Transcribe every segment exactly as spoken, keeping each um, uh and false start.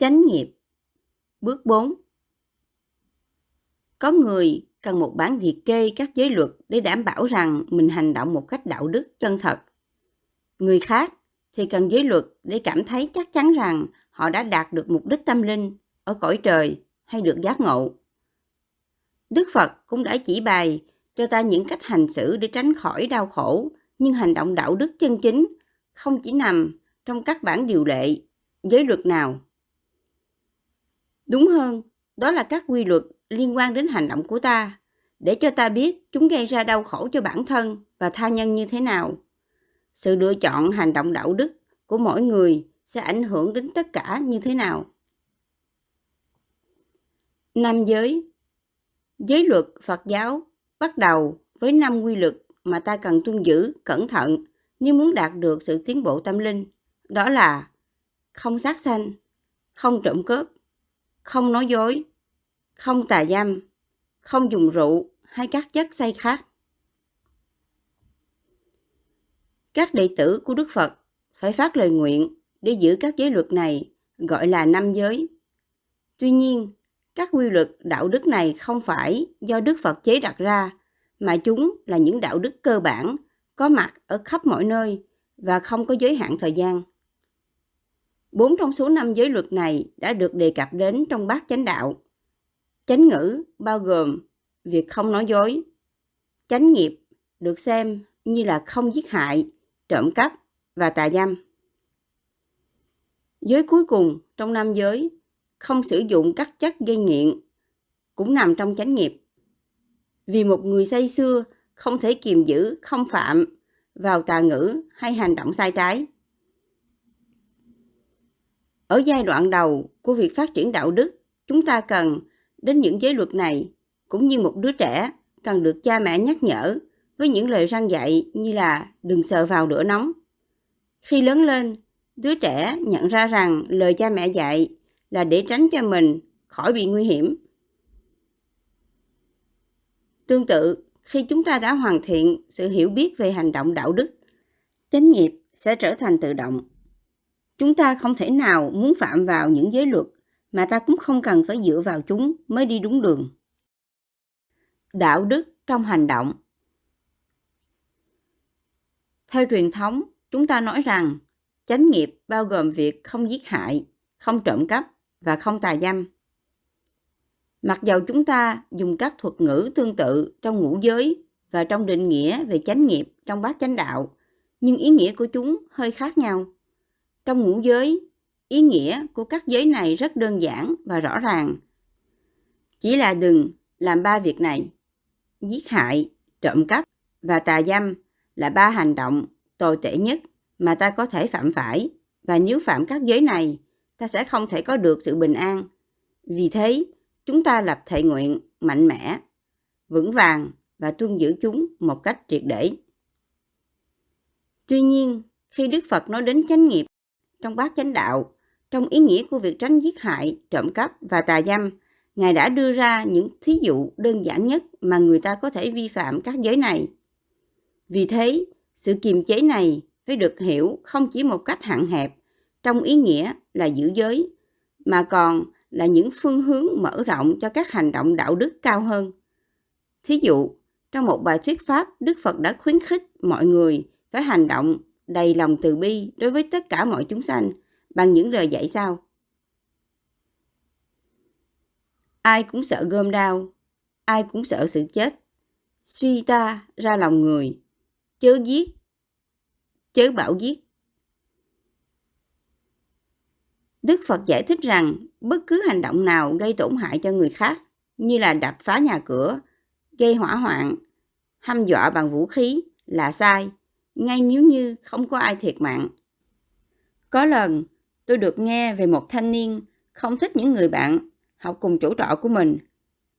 Chánh nghiệp. Bước bốn. Có người cần một bản liệt kê các giới luật để đảm bảo rằng mình hành động một cách đạo đức chân thật. Người khác thì cần giới luật để cảm thấy chắc chắn rằng họ đã đạt được mục đích tâm linh ở cõi trời hay được giác ngộ. Đức Phật cũng đã chỉ bày cho ta những cách hành xử để tránh khỏi đau khổ, nhưng hành động đạo đức chân chính không chỉ nằm trong các bản điều lệ, giới luật nào. Đúng hơn, đó là các quy luật liên quan đến hành động của ta, để cho ta biết chúng gây ra đau khổ cho bản thân và tha nhân như thế nào. Sự lựa chọn hành động đạo đức của mỗi người sẽ ảnh hưởng đến tất cả như thế nào. Năm giới. Giới luật Phật giáo bắt đầu với năm quy luật mà ta cần tuân giữ cẩn thận nếu muốn đạt được sự tiến bộ tâm linh. Đó là không sát sanh, không trộm cướp, không nói dối, không tà dâm, không dùng rượu hay các chất say khác. Các đệ tử của Đức Phật phải phát lời nguyện để giữ các giới luật này, gọi là năm giới. Tuy nhiên, các quy luật đạo đức này không phải do Đức Phật chế đặt ra, mà chúng là những đạo đức cơ bản có mặt ở khắp mọi nơi và không có giới hạn thời gian. Bốn trong số năm giới luật này đã được đề cập đến trong Bát Chánh Đạo. Chánh ngữ bao gồm việc không nói dối. Chánh nghiệp được xem như là không giết hại, trộm cắp và tà dâm. Giới cuối cùng trong năm giới, không sử dụng các chất gây nghiện, cũng nằm trong chánh nghiệp. Vì một người say sưa không thể kiềm giữ, không phạm vào tà ngữ hay hành động sai trái. Ở giai đoạn đầu của việc phát triển đạo đức, chúng ta cần đến những giới luật này, cũng như một đứa trẻ cần được cha mẹ nhắc nhở với những lời răn dạy như là đừng sờ vào lửa nóng. Khi lớn lên, đứa trẻ nhận ra rằng lời cha mẹ dạy là để tránh cho mình khỏi bị nguy hiểm. Tương tự, khi chúng ta đã hoàn thiện sự hiểu biết về hành động đạo đức, chánh nghiệp sẽ trở thành tự động. Chúng ta không thể nào muốn phạm vào những giới luật, mà ta cũng không cần phải dựa vào chúng mới đi đúng đường. Đạo đức trong hành động. Theo truyền thống, chúng ta nói rằng chánh nghiệp bao gồm việc không giết hại, không trộm cắp và không tà dâm. Mặc dầu chúng ta dùng các thuật ngữ tương tự trong ngũ giới và trong định nghĩa về chánh nghiệp trong Bát Chánh Đạo, nhưng ý nghĩa của chúng hơi khác nhau. Trong ngũ giới, ý nghĩa của các giới này rất đơn giản và rõ ràng. Chỉ là đừng làm ba việc này. Giết hại, trộm cắp và tà dâm là ba hành động tồi tệ nhất mà ta có thể phạm phải, và nếu phạm các giới này, ta sẽ không thể có được sự bình an. Vì thế, chúng ta lập thệ nguyện mạnh mẽ, vững vàng và tuân giữ chúng một cách triệt để. Tuy nhiên, khi Đức Phật nói đến chánh nghiệp trong Bát Chánh Đạo, trong ý nghĩa của việc tránh giết hại, trộm cắp và tà dâm, Ngài đã đưa ra những thí dụ đơn giản nhất mà người ta có thể vi phạm các giới này. Vì thế, sự kiềm chế này phải được hiểu không chỉ một cách hạn hẹp trong ý nghĩa là giữ giới, mà còn là những phương hướng mở rộng cho các hành động đạo đức cao hơn. Thí dụ, trong một bài thuyết pháp, Đức Phật đã khuyến khích mọi người phải hành động đầy lòng từ bi đối với tất cả mọi chúng sanh bằng những lời dạy sau. Ai cũng sợ gươm đao, ai cũng sợ sự chết. Suy ta ra lòng người, chớ giết, chớ bảo giết. Đức Phật giải thích rằng bất cứ hành động nào gây tổn hại cho người khác, như là đập phá nhà cửa, gây hỏa hoạn, hăm dọa bằng vũ khí là sai, ngay nếu như không có ai thiệt mạng. Có lần, tôi được nghe về một thanh niên không thích những người bạn học cùng chỗ trọ của mình.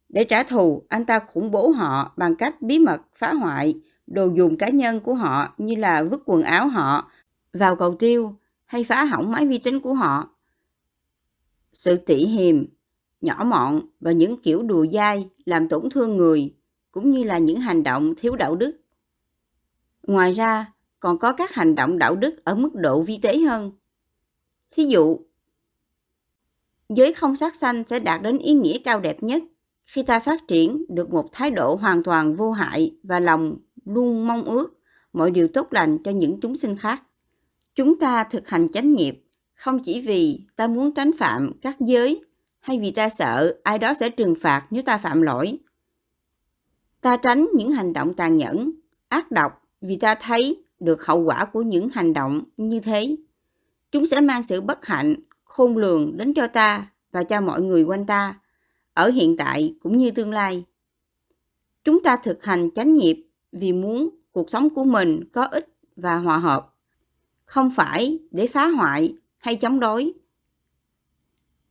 Để trả thù, anh ta khủng bố họ bằng cách bí mật phá hoại đồ dùng cá nhân của họ, như là vứt quần áo họ vào cầu tiêu hay phá hỏng máy vi tính của họ. Sự tỉ hiềm, nhỏ mọn và những kiểu đùa dai làm tổn thương người, cũng như là những hành động thiếu đạo đức. Ngoài ra, còn có các hành động đạo đức ở mức độ vi tế hơn. Thí dụ, giới không sát sanh sẽ đạt đến ý nghĩa cao đẹp nhất khi ta phát triển được một thái độ hoàn toàn vô hại và lòng luôn mong ước mọi điều tốt lành cho những chúng sinh khác. Chúng ta thực hành chánh nghiệp không chỉ vì ta muốn tránh phạm các giới hay vì ta sợ ai đó sẽ trừng phạt nếu ta phạm lỗi. Ta tránh những hành động tàn nhẫn, ác độc vì ta thấy được hậu quả của những hành động như thế. Chúng sẽ mang sự bất hạnh, khôn lường đến cho ta và cho mọi người quanh ta, ở hiện tại cũng như tương lai. Chúng ta thực hành chánh nghiệp vì muốn cuộc sống của mình có ích và hòa hợp, không phải để phá hoại hay chống đối.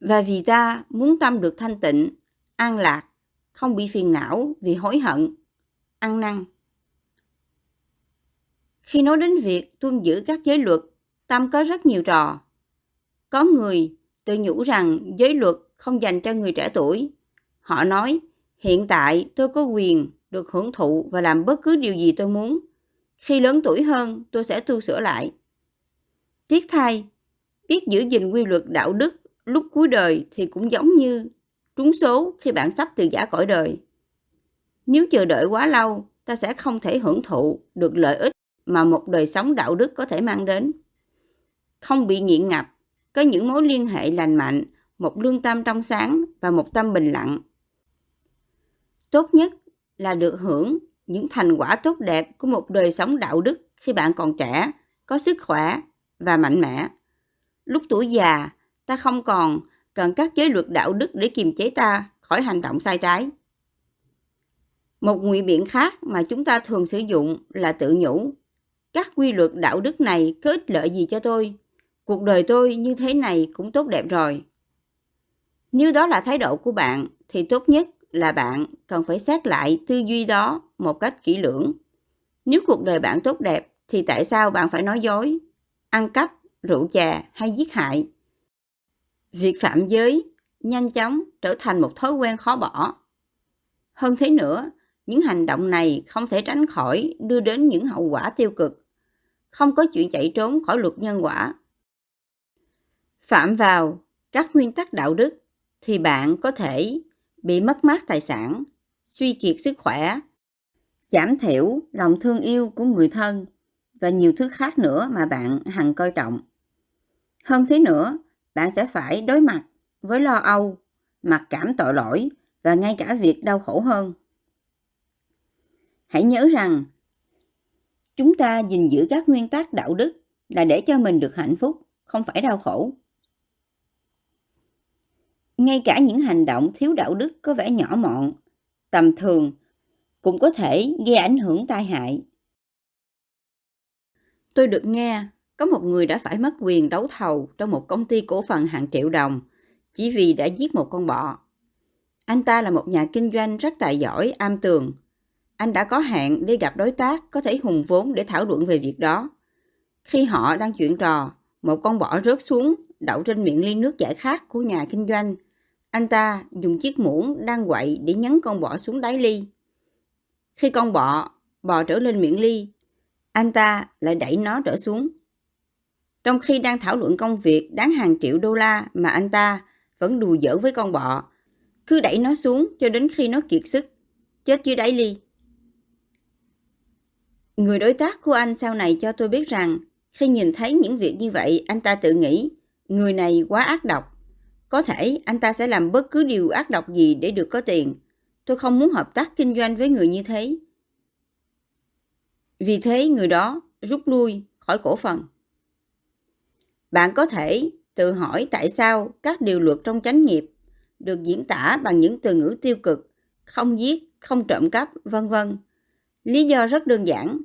Và vì ta muốn tâm được thanh tịnh, an lạc, không bị phiền não vì hối hận, ăn năn. Khi nói đến việc tuân giữ các giới luật, tâm có rất nhiều trò. Có người tự nhủ rằng giới luật không dành cho người trẻ tuổi. Họ nói, hiện tại tôi có quyền được hưởng thụ và làm bất cứ điều gì tôi muốn. Khi lớn tuổi hơn, tôi sẽ tu sửa lại. Tiếc thay, biết giữ gìn quy luật đạo đức lúc cuối đời thì cũng giống như trúng số khi bạn sắp từ giã cõi đời. Nếu chờ đợi quá lâu, ta sẽ không thể hưởng thụ được lợi ích mà một đời sống đạo đức có thể mang đến. Không bị nghiện ngập, có những mối liên hệ lành mạnh, một lương tâm trong sáng và một tâm bình lặng. Tốt nhất là được hưởng những thành quả tốt đẹp của một đời sống đạo đức khi bạn còn trẻ, có sức khỏe và mạnh mẽ. Lúc tuổi già, ta không còn cần các giới luật đạo đức để kiềm chế ta khỏi hành động sai trái. Một ngụy biện khác mà chúng ta thường sử dụng là tự nhủ. Các quy luật đạo đức này có ích lợi gì cho tôi? Cuộc đời tôi như thế này cũng tốt đẹp rồi. Nếu đó là thái độ của bạn, thì tốt nhất là bạn cần phải xét lại tư duy đó một cách kỹ lưỡng. Nếu cuộc đời bạn tốt đẹp, thì tại sao bạn phải nói dối, ăn cắp, rượu chè hay giết hại? Việc phạm giới nhanh chóng trở thành một thói quen khó bỏ. Hơn thế nữa, những hành động này không thể tránh khỏi đưa đến những hậu quả tiêu cực. Không có chuyện chạy trốn khỏi luật nhân quả. Phạm vào các nguyên tắc đạo đức thì bạn có thể bị mất mát tài sản, suy kiệt sức khỏe, giảm thiểu lòng thương yêu của người thân và nhiều thứ khác nữa mà bạn hằng coi trọng. Hơn thế nữa, bạn sẽ phải đối mặt với lo âu, mặc cảm tội lỗi và ngay cả việc đau khổ hơn. Hãy nhớ rằng, chúng ta gìn giữ các nguyên tắc đạo đức là để cho mình được hạnh phúc, không phải đau khổ. Ngay cả những hành động thiếu đạo đức có vẻ nhỏ mọn, tầm thường, cũng có thể gây ảnh hưởng tai hại. Tôi được nghe, có một người đã phải mất quyền đấu thầu trong một công ty cổ phần hàng triệu đồng chỉ vì đã giết một con bọ. Anh ta là một nhà kinh doanh rất tài giỏi, am tường. Anh đã có hẹn đi gặp đối tác có thể hùng vốn để thảo luận về việc đó. Khi họ đang chuyện trò, một con bọ rớt xuống, đậu trên miệng ly nước giải khát của nhà kinh doanh. Anh ta dùng chiếc muỗng đang quậy để nhấn con bọ xuống đáy ly. Khi con bọ bò trở lên miệng ly, anh ta lại đẩy nó trở xuống. Trong khi đang thảo luận công việc đáng hàng triệu đô la mà anh ta vẫn đùa giỡn với con bọ, cứ đẩy nó xuống cho đến khi nó kiệt sức, chết dưới đáy ly. Người đối tác của anh sau này cho tôi biết rằng, khi nhìn thấy những việc như vậy, anh ta tự nghĩ, người này quá ác độc. Có thể anh ta sẽ làm bất cứ điều ác độc gì để được có tiền. Tôi không muốn hợp tác kinh doanh với người như thế. Vì thế người đó rút lui khỏi cổ phần. Bạn có thể tự hỏi tại sao các điều luật trong chánh nghiệp được diễn tả bằng những từ ngữ tiêu cực, không giết, không trộm cắp, vân vân. Lý do rất đơn giản.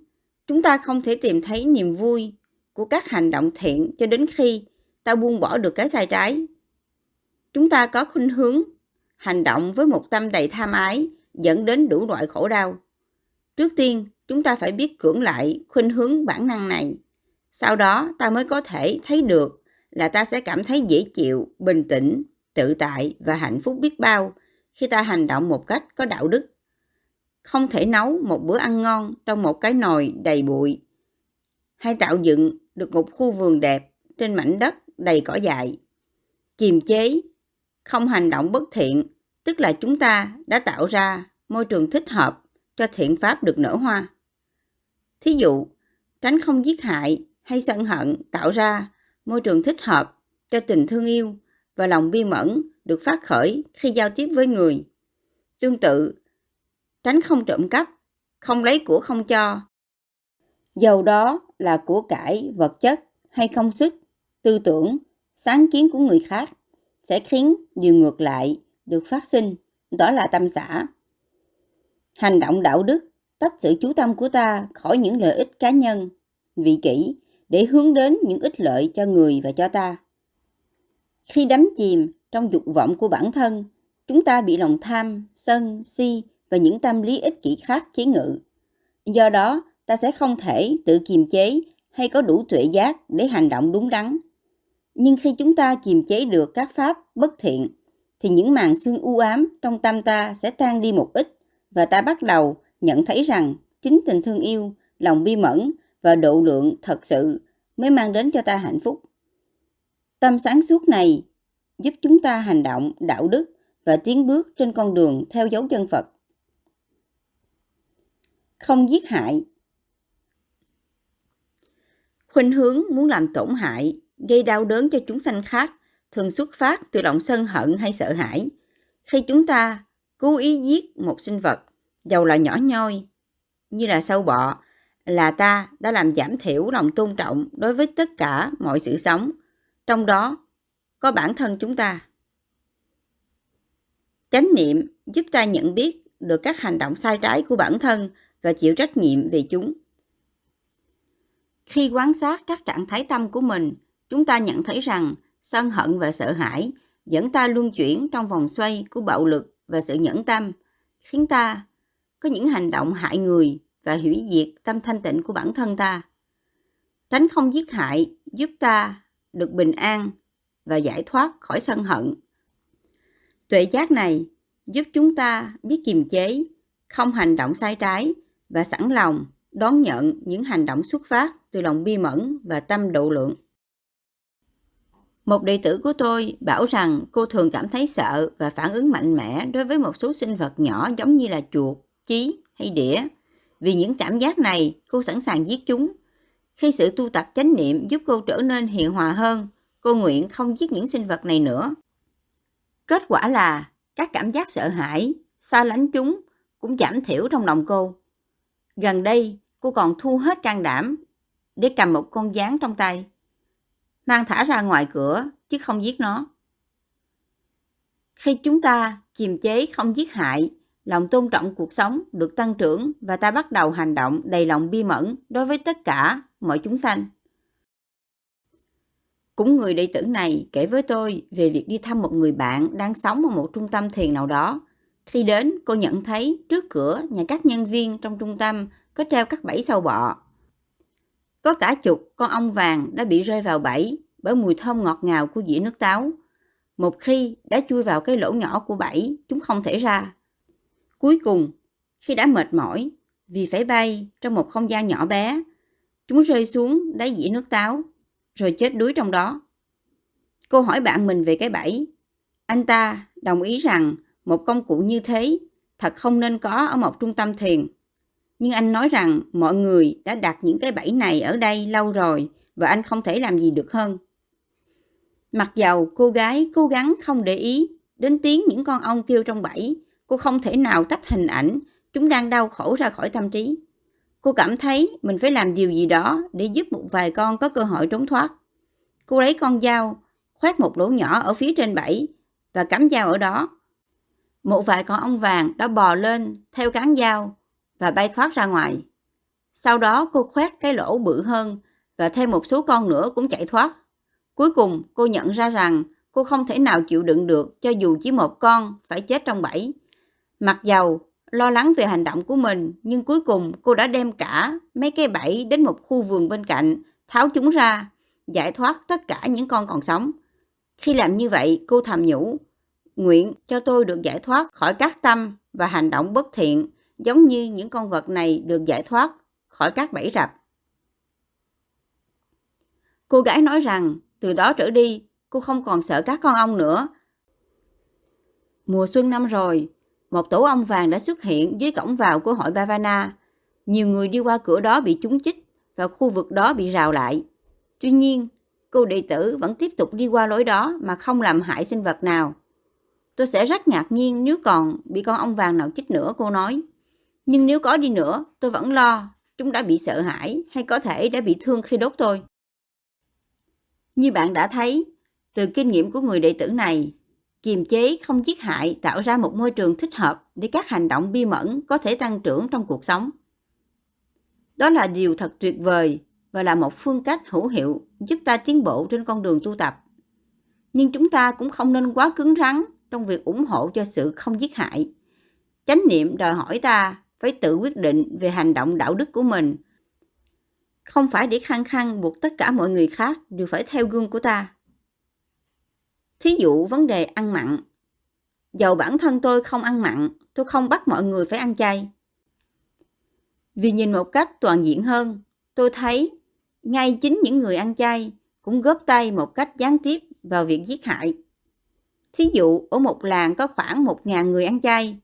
Chúng ta không thể tìm thấy niềm vui của các hành động thiện cho đến khi ta buông bỏ được cái sai trái. Chúng ta có khuynh hướng hành động với một tâm đầy tham ái dẫn đến đủ loại khổ đau. Trước tiên, chúng ta phải biết cưỡng lại khuynh hướng bản năng này. Sau đó, ta mới có thể thấy được là ta sẽ cảm thấy dễ chịu, bình tĩnh, tự tại và hạnh phúc biết bao khi ta hành động một cách có đạo đức. Không thể nấu một bữa ăn ngon trong một cái nồi đầy bụi, hay tạo dựng được một khu vườn đẹp trên mảnh đất đầy cỏ dại. Kiềm chế, không hành động bất thiện, tức là chúng ta đã tạo ra môi trường thích hợp cho thiện pháp được nở hoa. Thí dụ, tránh không giết hại hay sân hận tạo ra môi trường thích hợp cho tình thương yêu và lòng bi mẫn được phát khởi khi giao tiếp với người. Tương tự, tránh không trộm cắp, không lấy của không cho, dầu đó là của cải, vật chất hay công sức, tư tưởng, sáng kiến của người khác, sẽ khiến điều ngược lại được phát sinh, đó là tâm xã. Hành động đạo đức tách sự chú tâm của ta khỏi những lợi ích cá nhân, vị kỷ để hướng đến những ích lợi cho người và cho ta. Khi đắm chìm trong dục vọng của bản thân, chúng ta bị lòng tham, sân, si và những tâm lý ích kỷ khác chế ngự. Do đó, ta sẽ không thể tự kiềm chế hay có đủ tuệ giác để hành động đúng đắn. Nhưng khi chúng ta kiềm chế được các pháp bất thiện, thì những màn sương u ám trong tâm ta sẽ tan đi một ít và ta bắt đầu nhận thấy rằng chính tình thương yêu, lòng bi mẫn và độ lượng thật sự mới mang đến cho ta hạnh phúc. Tâm sáng suốt này giúp chúng ta hành động đạo đức và tiến bước trên con đường theo dấu chân Phật. Không giết hại. Khuynh hướng muốn làm tổn hại, gây đau đớn cho chúng sanh khác thường xuất phát từ lòng sân hận hay sợ hãi. Khi chúng ta cố ý giết một sinh vật, dầu là nhỏ nhoi như là sâu bọ, là ta đã làm giảm thiểu lòng tôn trọng đối với tất cả mọi sự sống, trong đó có bản thân chúng ta. Chánh niệm giúp ta nhận biết được các hành động sai trái của bản thân và chịu trách nhiệm về chúng. Khi quan sát các trạng thái tâm của mình, chúng ta nhận thấy rằng sân hận và sợ hãi dẫn ta luân chuyển trong vòng xoay của bạo lực và sự nhẫn tâm, khiến ta có những hành động hại người và hủy diệt tâm thanh tịnh của bản thân ta. Tránh không giết hại giúp ta được bình an và giải thoát khỏi sân hận. Tuệ giác này giúp chúng ta biết kiềm chế, không hành động sai trái và sẵn lòng đón nhận những hành động xuất phát từ lòng bi mẫn và tâm độ lượng. Một đệ tử của tôi bảo rằng cô thường cảm thấy sợ và phản ứng mạnh mẽ đối với một số sinh vật nhỏ giống như là chuột, chí hay đĩa. Vì những cảm giác này, cô sẵn sàng giết chúng. Khi sự tu tập chánh niệm giúp cô trở nên hiền hòa hơn, cô nguyện không giết những sinh vật này nữa. Kết quả là các cảm giác sợ hãi, xa lánh chúng cũng giảm thiểu trong lòng cô. Gần đây, cô còn thu hết can đảm để cầm một con gián trong tay, mang thả ra ngoài cửa chứ không giết nó. Khi chúng ta kiềm chế không giết hại, lòng tôn trọng cuộc sống được tăng trưởng và ta bắt đầu hành động đầy lòng bi mẫn đối với tất cả mọi chúng sanh. Cũng người đệ tử này kể với tôi về việc đi thăm một người bạn đang sống ở một trung tâm thiền nào đó. Khi đến, cô nhận thấy trước cửa nhà các nhân viên trong trung tâm có treo các bẫy sâu bọ. Có cả chục con ong vàng đã bị rơi vào bẫy bởi mùi thơm ngọt ngào của dĩa nước táo. Một khi đã chui vào cái lỗ nhỏ của bẫy, chúng không thể ra. Cuối cùng, khi đã mệt mỏi vì phải bay trong một không gian nhỏ bé, chúng rơi xuống đáy dĩa nước táo, rồi chết đuối trong đó. Cô hỏi bạn mình về cái bẫy. Anh ta đồng ý rằng một công cụ như thế thật không nên có ở một trung tâm thiền. Nhưng anh nói rằng mọi người đã đặt những cái bẫy này ở đây lâu rồi và anh không thể làm gì được hơn. Mặc dầu cô gái cố gắng không để ý đến tiếng những con ong kêu trong bẫy, cô không thể nào tách hình ảnh chúng đang đau khổ ra khỏi tâm trí. Cô cảm thấy mình phải làm điều gì đó để giúp một vài con có cơ hội trốn thoát. Cô lấy con dao, khoét một lỗ nhỏ ở phía trên bẫy và cắm dao ở đó. Một vài con ong vàng đã bò lên theo cán dao và bay thoát ra ngoài. Sau đó cô khoét cái lỗ bự hơn và thêm một số con nữa cũng chạy thoát. Cuối cùng cô nhận ra rằng cô không thể nào chịu đựng được cho dù chỉ một con phải chết trong bẫy. Mặc dầu lo lắng về hành động của mình, nhưng cuối cùng cô đã đem cả mấy cái bẫy đến một khu vườn bên cạnh, tháo chúng ra, giải thoát tất cả những con còn sống. Khi làm như vậy, cô thầm nhủ, nguyện cho tôi được giải thoát khỏi các tâm và hành động bất thiện, giống như những con vật này được giải thoát khỏi các bẫy rập. Cô gái nói rằng, từ đó trở đi, cô không còn sợ các con ong nữa. Mùa xuân năm rồi, một tổ ong vàng đã xuất hiện dưới cổng vào của hội Bavana. Nhiều người đi qua cửa đó bị trúng chích và khu vực đó bị rào lại. Tuy nhiên, cô đệ tử vẫn tiếp tục đi qua lối đó mà không làm hại sinh vật nào. Tôi sẽ rất ngạc nhiên nếu còn bị con ong vàng nào chích nữa, cô nói. Nhưng nếu có đi nữa, tôi vẫn lo chúng đã bị sợ hãi hay có thể đã bị thương khi đốt tôi. Như bạn đã thấy, từ kinh nghiệm của người đệ tử này, kiềm chế không giết hại tạo ra một môi trường thích hợp để các hành động bi mẫn có thể tăng trưởng trong cuộc sống. Đó là điều thật tuyệt vời và là một phương cách hữu hiệu giúp ta tiến bộ trên con đường tu tập. Nhưng chúng ta cũng không nên quá cứng rắn trong việc ủng hộ cho sự không giết hại. Chánh niệm đòi hỏi ta phải tự quyết định về hành động đạo đức của mình, không phải để khăng khăng buộc tất cả mọi người khác đều phải theo gương của ta. Thí dụ vấn đề ăn mặn. Dầu bản thân tôi không ăn mặn, tôi không bắt mọi người phải ăn chay. Vì nhìn một cách toàn diện hơn, tôi thấy ngay chính những người ăn chay cũng góp tay một cách gián tiếp vào việc giết hại. Thí dụ ở một làng có khoảng một nghìn người ăn chay,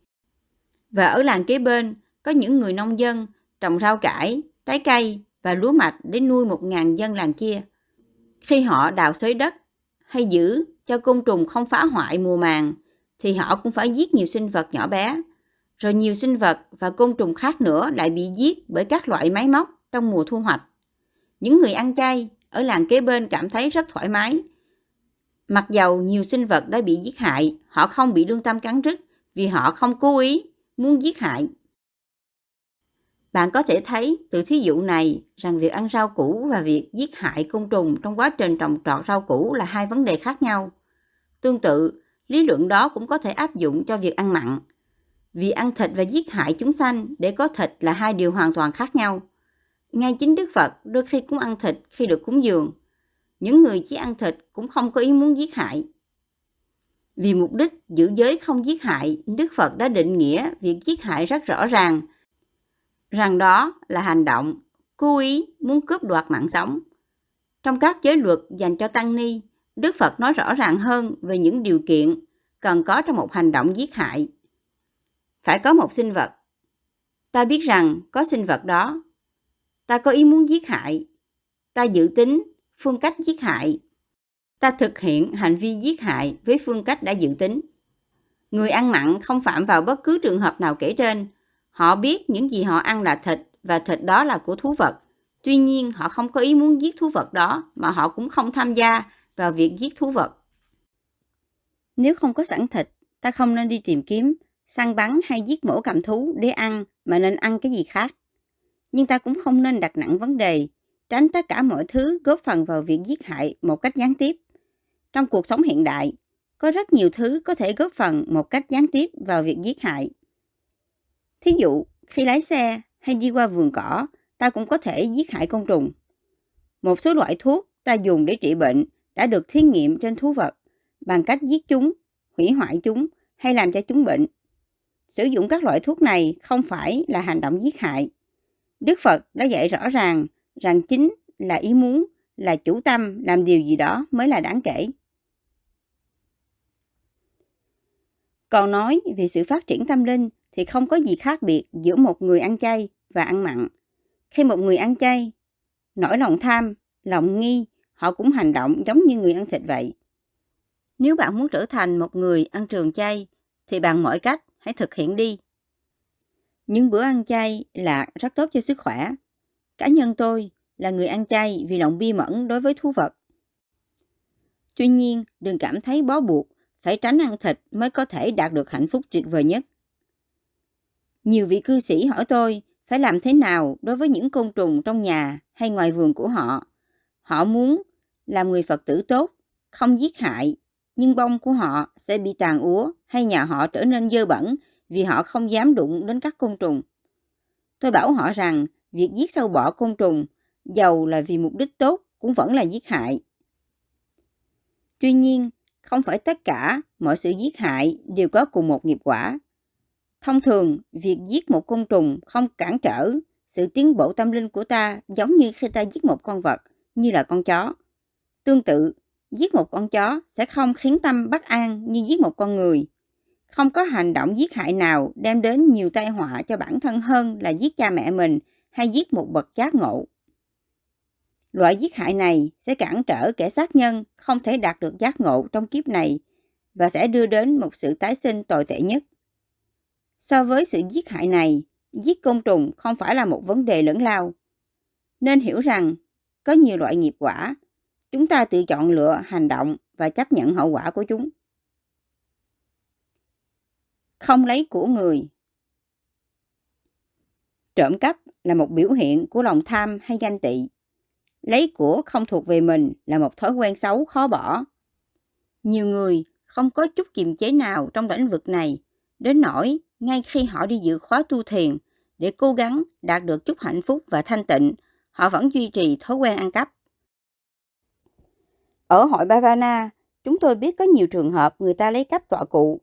và ở làng kế bên có những người nông dân trồng rau cải, trái cây và lúa mạch để nuôi một nghìn dân làng kia. Khi họ đào xới đất hay giữ cho côn trùng không phá hoại mùa màng thì họ cũng phải giết nhiều sinh vật nhỏ bé. Rồi nhiều sinh vật và côn trùng khác nữa lại bị giết bởi các loại máy móc trong mùa thu hoạch. Những người ăn chay ở làng kế bên cảm thấy rất thoải mái. Mặc dầu nhiều sinh vật đã bị giết hại, họ không bị lương tâm cắn rứt vì họ không cố ý muốn giết hại. Bạn có thể thấy từ thí dụ này rằng việc ăn rau củ và việc giết hại côn trùng trong quá trình trồng trọt rau củ là hai vấn đề khác nhau. Tương tự, lý luận đó cũng có thể áp dụng cho việc ăn mặn. Vì ăn thịt và giết hại chúng sanh để có thịt là hai điều hoàn toàn khác nhau. Ngay chính Đức Phật đôi khi cũng ăn thịt khi được cúng dường. Những người chỉ ăn thịt cũng không có ý muốn giết hại. Vì mục đích giữ giới không giết hại, Đức Phật đã định nghĩa việc giết hại rất rõ ràng, rằng đó là hành động cố ý muốn cướp đoạt mạng sống. Trong các giới luật dành cho tăng ni, Đức Phật nói rõ ràng hơn về những điều kiện cần có trong một hành động giết hại. Phải có một sinh vật. Ta biết rằng có sinh vật đó. Ta có ý muốn giết hại. Ta dự tính phương cách giết hại. Ta thực hiện hành vi giết hại với phương cách đã dự tính. Người ăn mặn không phạm vào bất cứ trường hợp nào kể trên. Họ biết những gì họ ăn là thịt và thịt đó là của thú vật. Tuy nhiên họ không có ý muốn giết thú vật đó mà họ cũng không tham gia vào việc giết thú vật. Nếu không có sẵn thịt, ta không nên đi tìm kiếm, săn bắn hay giết mổ cầm thú để ăn mà nên ăn cái gì khác. Nhưng ta cũng không nên đặt nặng vấn đề, tránh tất cả mọi thứ góp phần vào việc giết hại một cách gián tiếp. Trong cuộc sống hiện đại, có rất nhiều thứ có thể góp phần một cách gián tiếp vào việc giết hại. Thí dụ, khi lái xe hay đi qua vườn cỏ, ta cũng có thể giết hại côn trùng. Một số loại thuốc ta dùng để trị bệnh đã được thí nghiệm trên thú vật bằng cách giết chúng, hủy hoại chúng hay làm cho chúng bệnh. Sử dụng các loại thuốc này không phải là hành động giết hại. Đức Phật đã dạy rõ ràng rằng chính là ý muốn, là chủ tâm làm điều gì đó mới là đáng kể. Còn nói về sự phát triển tâm linh thì không có gì khác biệt giữa một người ăn chay và ăn mặn. Khi một người ăn chay, nổi lòng tham, lòng nghi, họ cũng hành động giống như người ăn thịt vậy. Nếu bạn muốn trở thành một người ăn trường chay thì bằng mọi cách hãy thực hiện đi. Những bữa ăn chay là rất tốt cho sức khỏe. Cá nhân tôi là người ăn chay vì lòng bi mẫn đối với thú vật. Tuy nhiên, đừng cảm thấy bó buộc, phải tránh ăn thịt mới có thể đạt được hạnh phúc tuyệt vời nhất. Nhiều vị cư sĩ hỏi tôi phải làm thế nào đối với những côn trùng trong nhà hay ngoài vườn của họ. Họ muốn làm người Phật tử tốt, không giết hại, nhưng bông của họ sẽ bị tàn úa hay nhà họ trở nên dơ bẩn vì họ không dám đụng đến các côn trùng. Tôi bảo họ rằng việc giết sâu bọ côn trùng, dầu là vì mục đích tốt cũng vẫn là giết hại. Tuy nhiên, không phải tất cả mọi sự giết hại đều có cùng một nghiệp quả. Thông thường, việc giết một côn trùng không cản trở sự tiến bộ tâm linh của ta giống như khi ta giết một con vật, như là con chó. Tương tự, giết một con chó sẽ không khiến tâm bất an như giết một con người. Không có hành động giết hại nào đem đến nhiều tai họa cho bản thân hơn là giết cha mẹ mình hay giết một bậc giác ngộ. Loại giết hại này sẽ cản trở kẻ sát nhân không thể đạt được giác ngộ trong kiếp này và sẽ đưa đến một sự tái sinh tồi tệ nhất. So với sự giết hại này, giết côn trùng không phải là một vấn đề lớn lao. Nên hiểu rằng, có nhiều loại nghiệp quả, chúng ta tự chọn lựa hành động và chấp nhận hậu quả của chúng. Không lấy của người. Trộm cắp là một biểu hiện của lòng tham hay ganh tị. Lấy của không thuộc về mình là một thói quen xấu khó bỏ. Nhiều người không có chút kiềm chế nào trong lĩnh vực này, đến nỗi ngay khi họ đi dự khóa tu thiền để cố gắng đạt được chút hạnh phúc và thanh tịnh, họ vẫn duy trì thói quen ăn cắp. Ở hội Bhavana, chúng tôi biết có nhiều trường hợp người ta lấy cắp tọa cụ.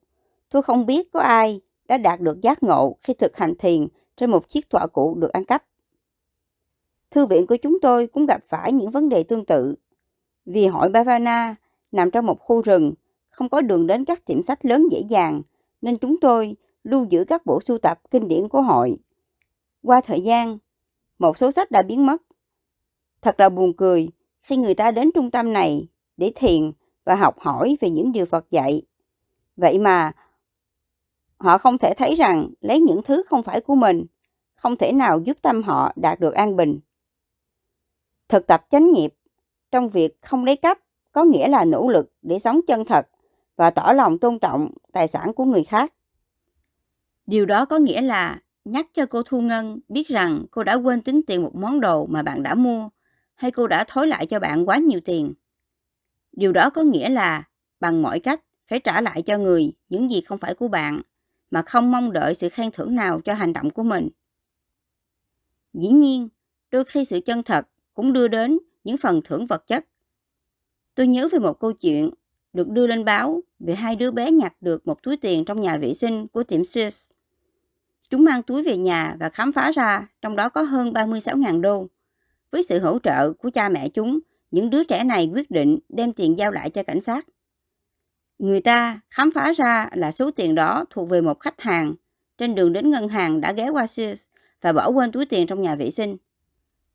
Tôi không biết có ai đã đạt được giác ngộ khi thực hành thiền trên một chiếc tọa cụ được ăn cắp. Thư viện của chúng tôi cũng gặp phải những vấn đề tương tự. Vì hội Bhavana nằm trong một khu rừng, không có đường đến các tiệm sách lớn dễ dàng, nên chúng tôi lưu giữ các bộ sưu tập kinh điển của hội. Qua thời gian, một số sách đã biến mất. Thật là buồn cười khi người ta đến trung tâm này để thiền và học hỏi về những điều Phật dạy. Vậy mà, họ không thể thấy rằng lấy những thứ không phải của mình, không thể nào giúp tâm họ đạt được an bình. Thực tập chánh nghiệp trong việc không lấy cắp có nghĩa là nỗ lực để sống chân thật và tỏ lòng tôn trọng tài sản của người khác. Điều đó có nghĩa là nhắc cho cô Thu Ngân biết rằng cô đã quên tính tiền một món đồ mà bạn đã mua hay cô đã thối lại cho bạn quá nhiều tiền. Điều đó có nghĩa là bằng mọi cách phải trả lại cho người những gì không phải của bạn mà không mong đợi sự khen thưởng nào cho hành động của mình. Dĩ nhiên, đôi khi sự chân thật cũng đưa đến những phần thưởng vật chất. Tôi nhớ về một câu chuyện được đưa lên báo về hai đứa bé nhặt được một túi tiền trong nhà vệ sinh của tiệm Sears. Chúng mang túi về nhà và khám phá ra trong đó có hơn ba mươi sáu nghìn đô. Với sự hỗ trợ của cha mẹ chúng, những đứa trẻ này quyết định đem tiền giao lại cho cảnh sát. Người ta khám phá ra là số tiền đó thuộc về một khách hàng trên đường đến ngân hàng đã ghé qua Sears và bỏ quên túi tiền trong nhà vệ sinh.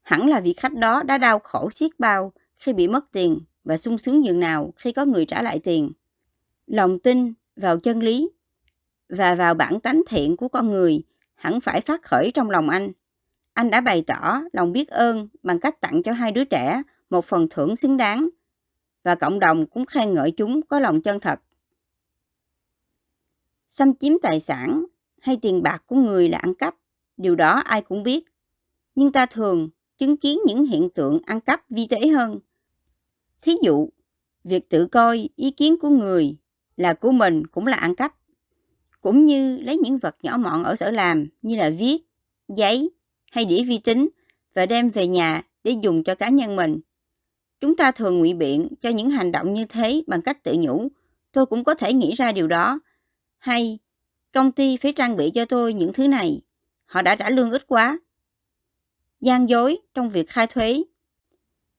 Hẳn là vị khách đó đã đau khổ xiết bao khi bị mất tiền và sung sướng nhường nào khi có người trả lại tiền. Lòng tin vào chân lý và vào bản tánh thiện của con người hẳn phải phát khởi trong lòng anh. Anh đã bày tỏ lòng biết ơn bằng cách tặng cho hai đứa trẻ một phần thưởng xứng đáng và cộng đồng cũng khen ngợi chúng có lòng chân thật. Xâm chiếm tài sản hay tiền bạc của người là ăn cắp, điều đó ai cũng biết. Nhưng ta thường chứng kiến những hiện tượng ăn cắp vi tế hơn. Thí dụ, việc tự coi ý kiến của người là của mình cũng là ăn cắp. Cũng như lấy những vật nhỏ mọn ở sở làm như là viết, giấy hay đĩa vi tính và đem về nhà để dùng cho cá nhân mình. Chúng ta thường ngụy biện cho những hành động như thế bằng cách tự nhủ, tôi cũng có thể nghĩ ra điều đó. Hay, công ty phải trang bị cho tôi những thứ này, họ đã trả lương ít quá. Gian dối trong việc khai thuế,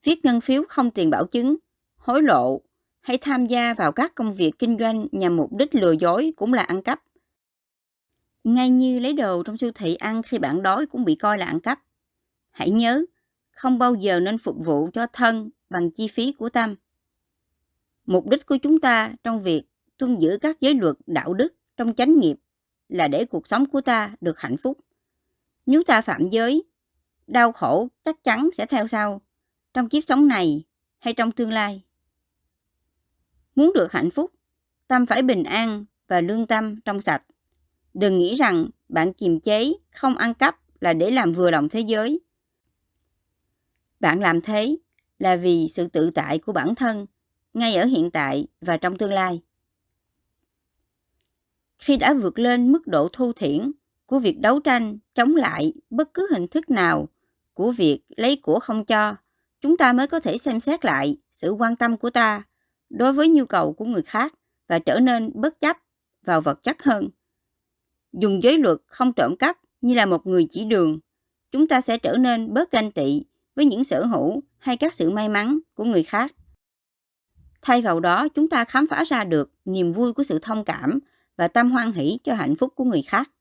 viết ngân phiếu không tiền bảo chứng, hối lộ hay tham gia vào các công việc kinh doanh nhằm mục đích lừa dối cũng là ăn cắp. Ngay như lấy đồ trong siêu thị ăn khi bạn đói cũng bị coi là ăn cắp. Hãy nhớ, không bao giờ nên phục vụ cho thân bằng chi phí của tâm. Mục đích của chúng ta trong việc tuân giữ các giới luật đạo đức trong chánh nghiệp là để cuộc sống của ta được hạnh phúc. Nếu ta phạm giới, đau khổ chắc chắn sẽ theo sau, trong kiếp sống này hay trong tương lai. Muốn được hạnh phúc, tâm phải bình an và lương tâm trong sạch. Đừng nghĩ rằng bạn kiềm chế không ăn cắp là để làm vừa lòng thế giới. Bạn làm thế là vì sự tự tại của bản thân, ngay ở hiện tại và trong tương lai. Khi đã vượt lên mức độ thô thiển của việc đấu tranh, chống lại bất cứ hình thức nào của việc lấy của không cho, chúng ta mới có thể xem xét lại sự quan tâm của ta đối với nhu cầu của người khác và trở nên bất chấp vào vật chất hơn. Dùng giới luật không trộm cắp như là một người chỉ đường, chúng ta sẽ trở nên bớt ganh tị với những sở hữu hay các sự may mắn của người khác. Thay vào đó, chúng ta khám phá ra được niềm vui của sự thông cảm và tâm hoan hỷ cho hạnh phúc của người khác.